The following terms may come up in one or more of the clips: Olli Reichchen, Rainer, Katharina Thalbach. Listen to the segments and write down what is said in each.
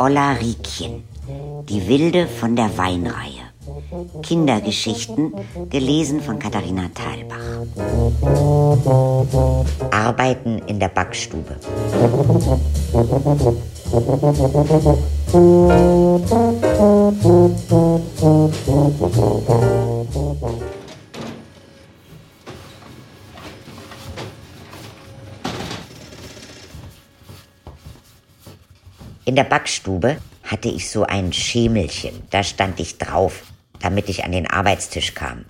Olli Reichchen, die Wilde von der Weinreihe. Kindergeschichten, gelesen von Katharina Thalbach. Arbeiten in der Backstube. In der Backstube hatte ich so ein Schemelchen, da stand ich drauf, damit ich an den Arbeitstisch kam.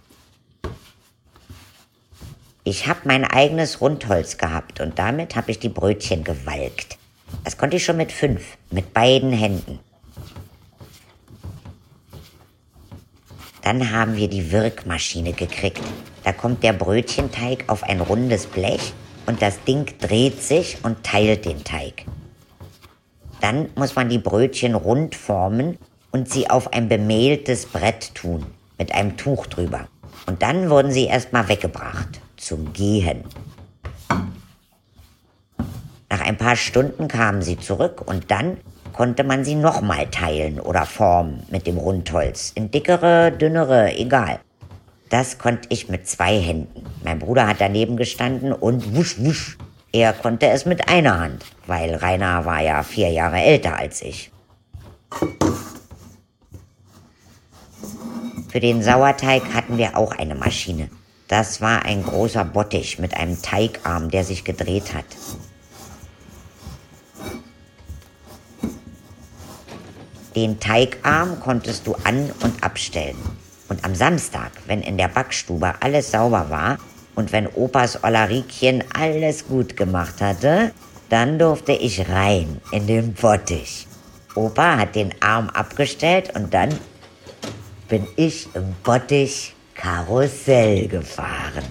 Ich habe mein eigenes Rundholz gehabt und damit habe ich die Brötchen gewalkt. Das konnte ich schon mit 5, mit beiden Händen. Dann haben wir die Wirkmaschine gekriegt. Da kommt der Brötchenteig auf ein rundes Blech und das Ding dreht sich und teilt den Teig. Dann muss man die Brötchen rund formen und sie auf ein bemehltes Brett tun, mit einem Tuch drüber. Und dann wurden sie erstmal weggebracht, zum Gehen. Nach ein paar Stunden kamen sie zurück und dann konnte man sie nochmal teilen oder formen mit dem Rundholz. In dickere, dünnere, egal. Das konnte ich mit 2 Händen. Mein Bruder hat daneben gestanden und wusch, wusch. Er konnte es mit einer Hand, weil Rainer war ja 4 Jahre älter als ich. Für den Sauerteig hatten wir auch eine Maschine. Das war ein großer Bottich mit einem Teigarm, der sich gedreht hat. Den Teigarm konntest du an- und abstellen. Und am Samstag, wenn in der Backstube alles sauber war, und wenn Opas Olli Reichchen alles gut gemacht hatte, dann durfte ich rein in den Bottich. Opa hat den Arm abgestellt und dann bin ich im Bottich Karussell gefahren.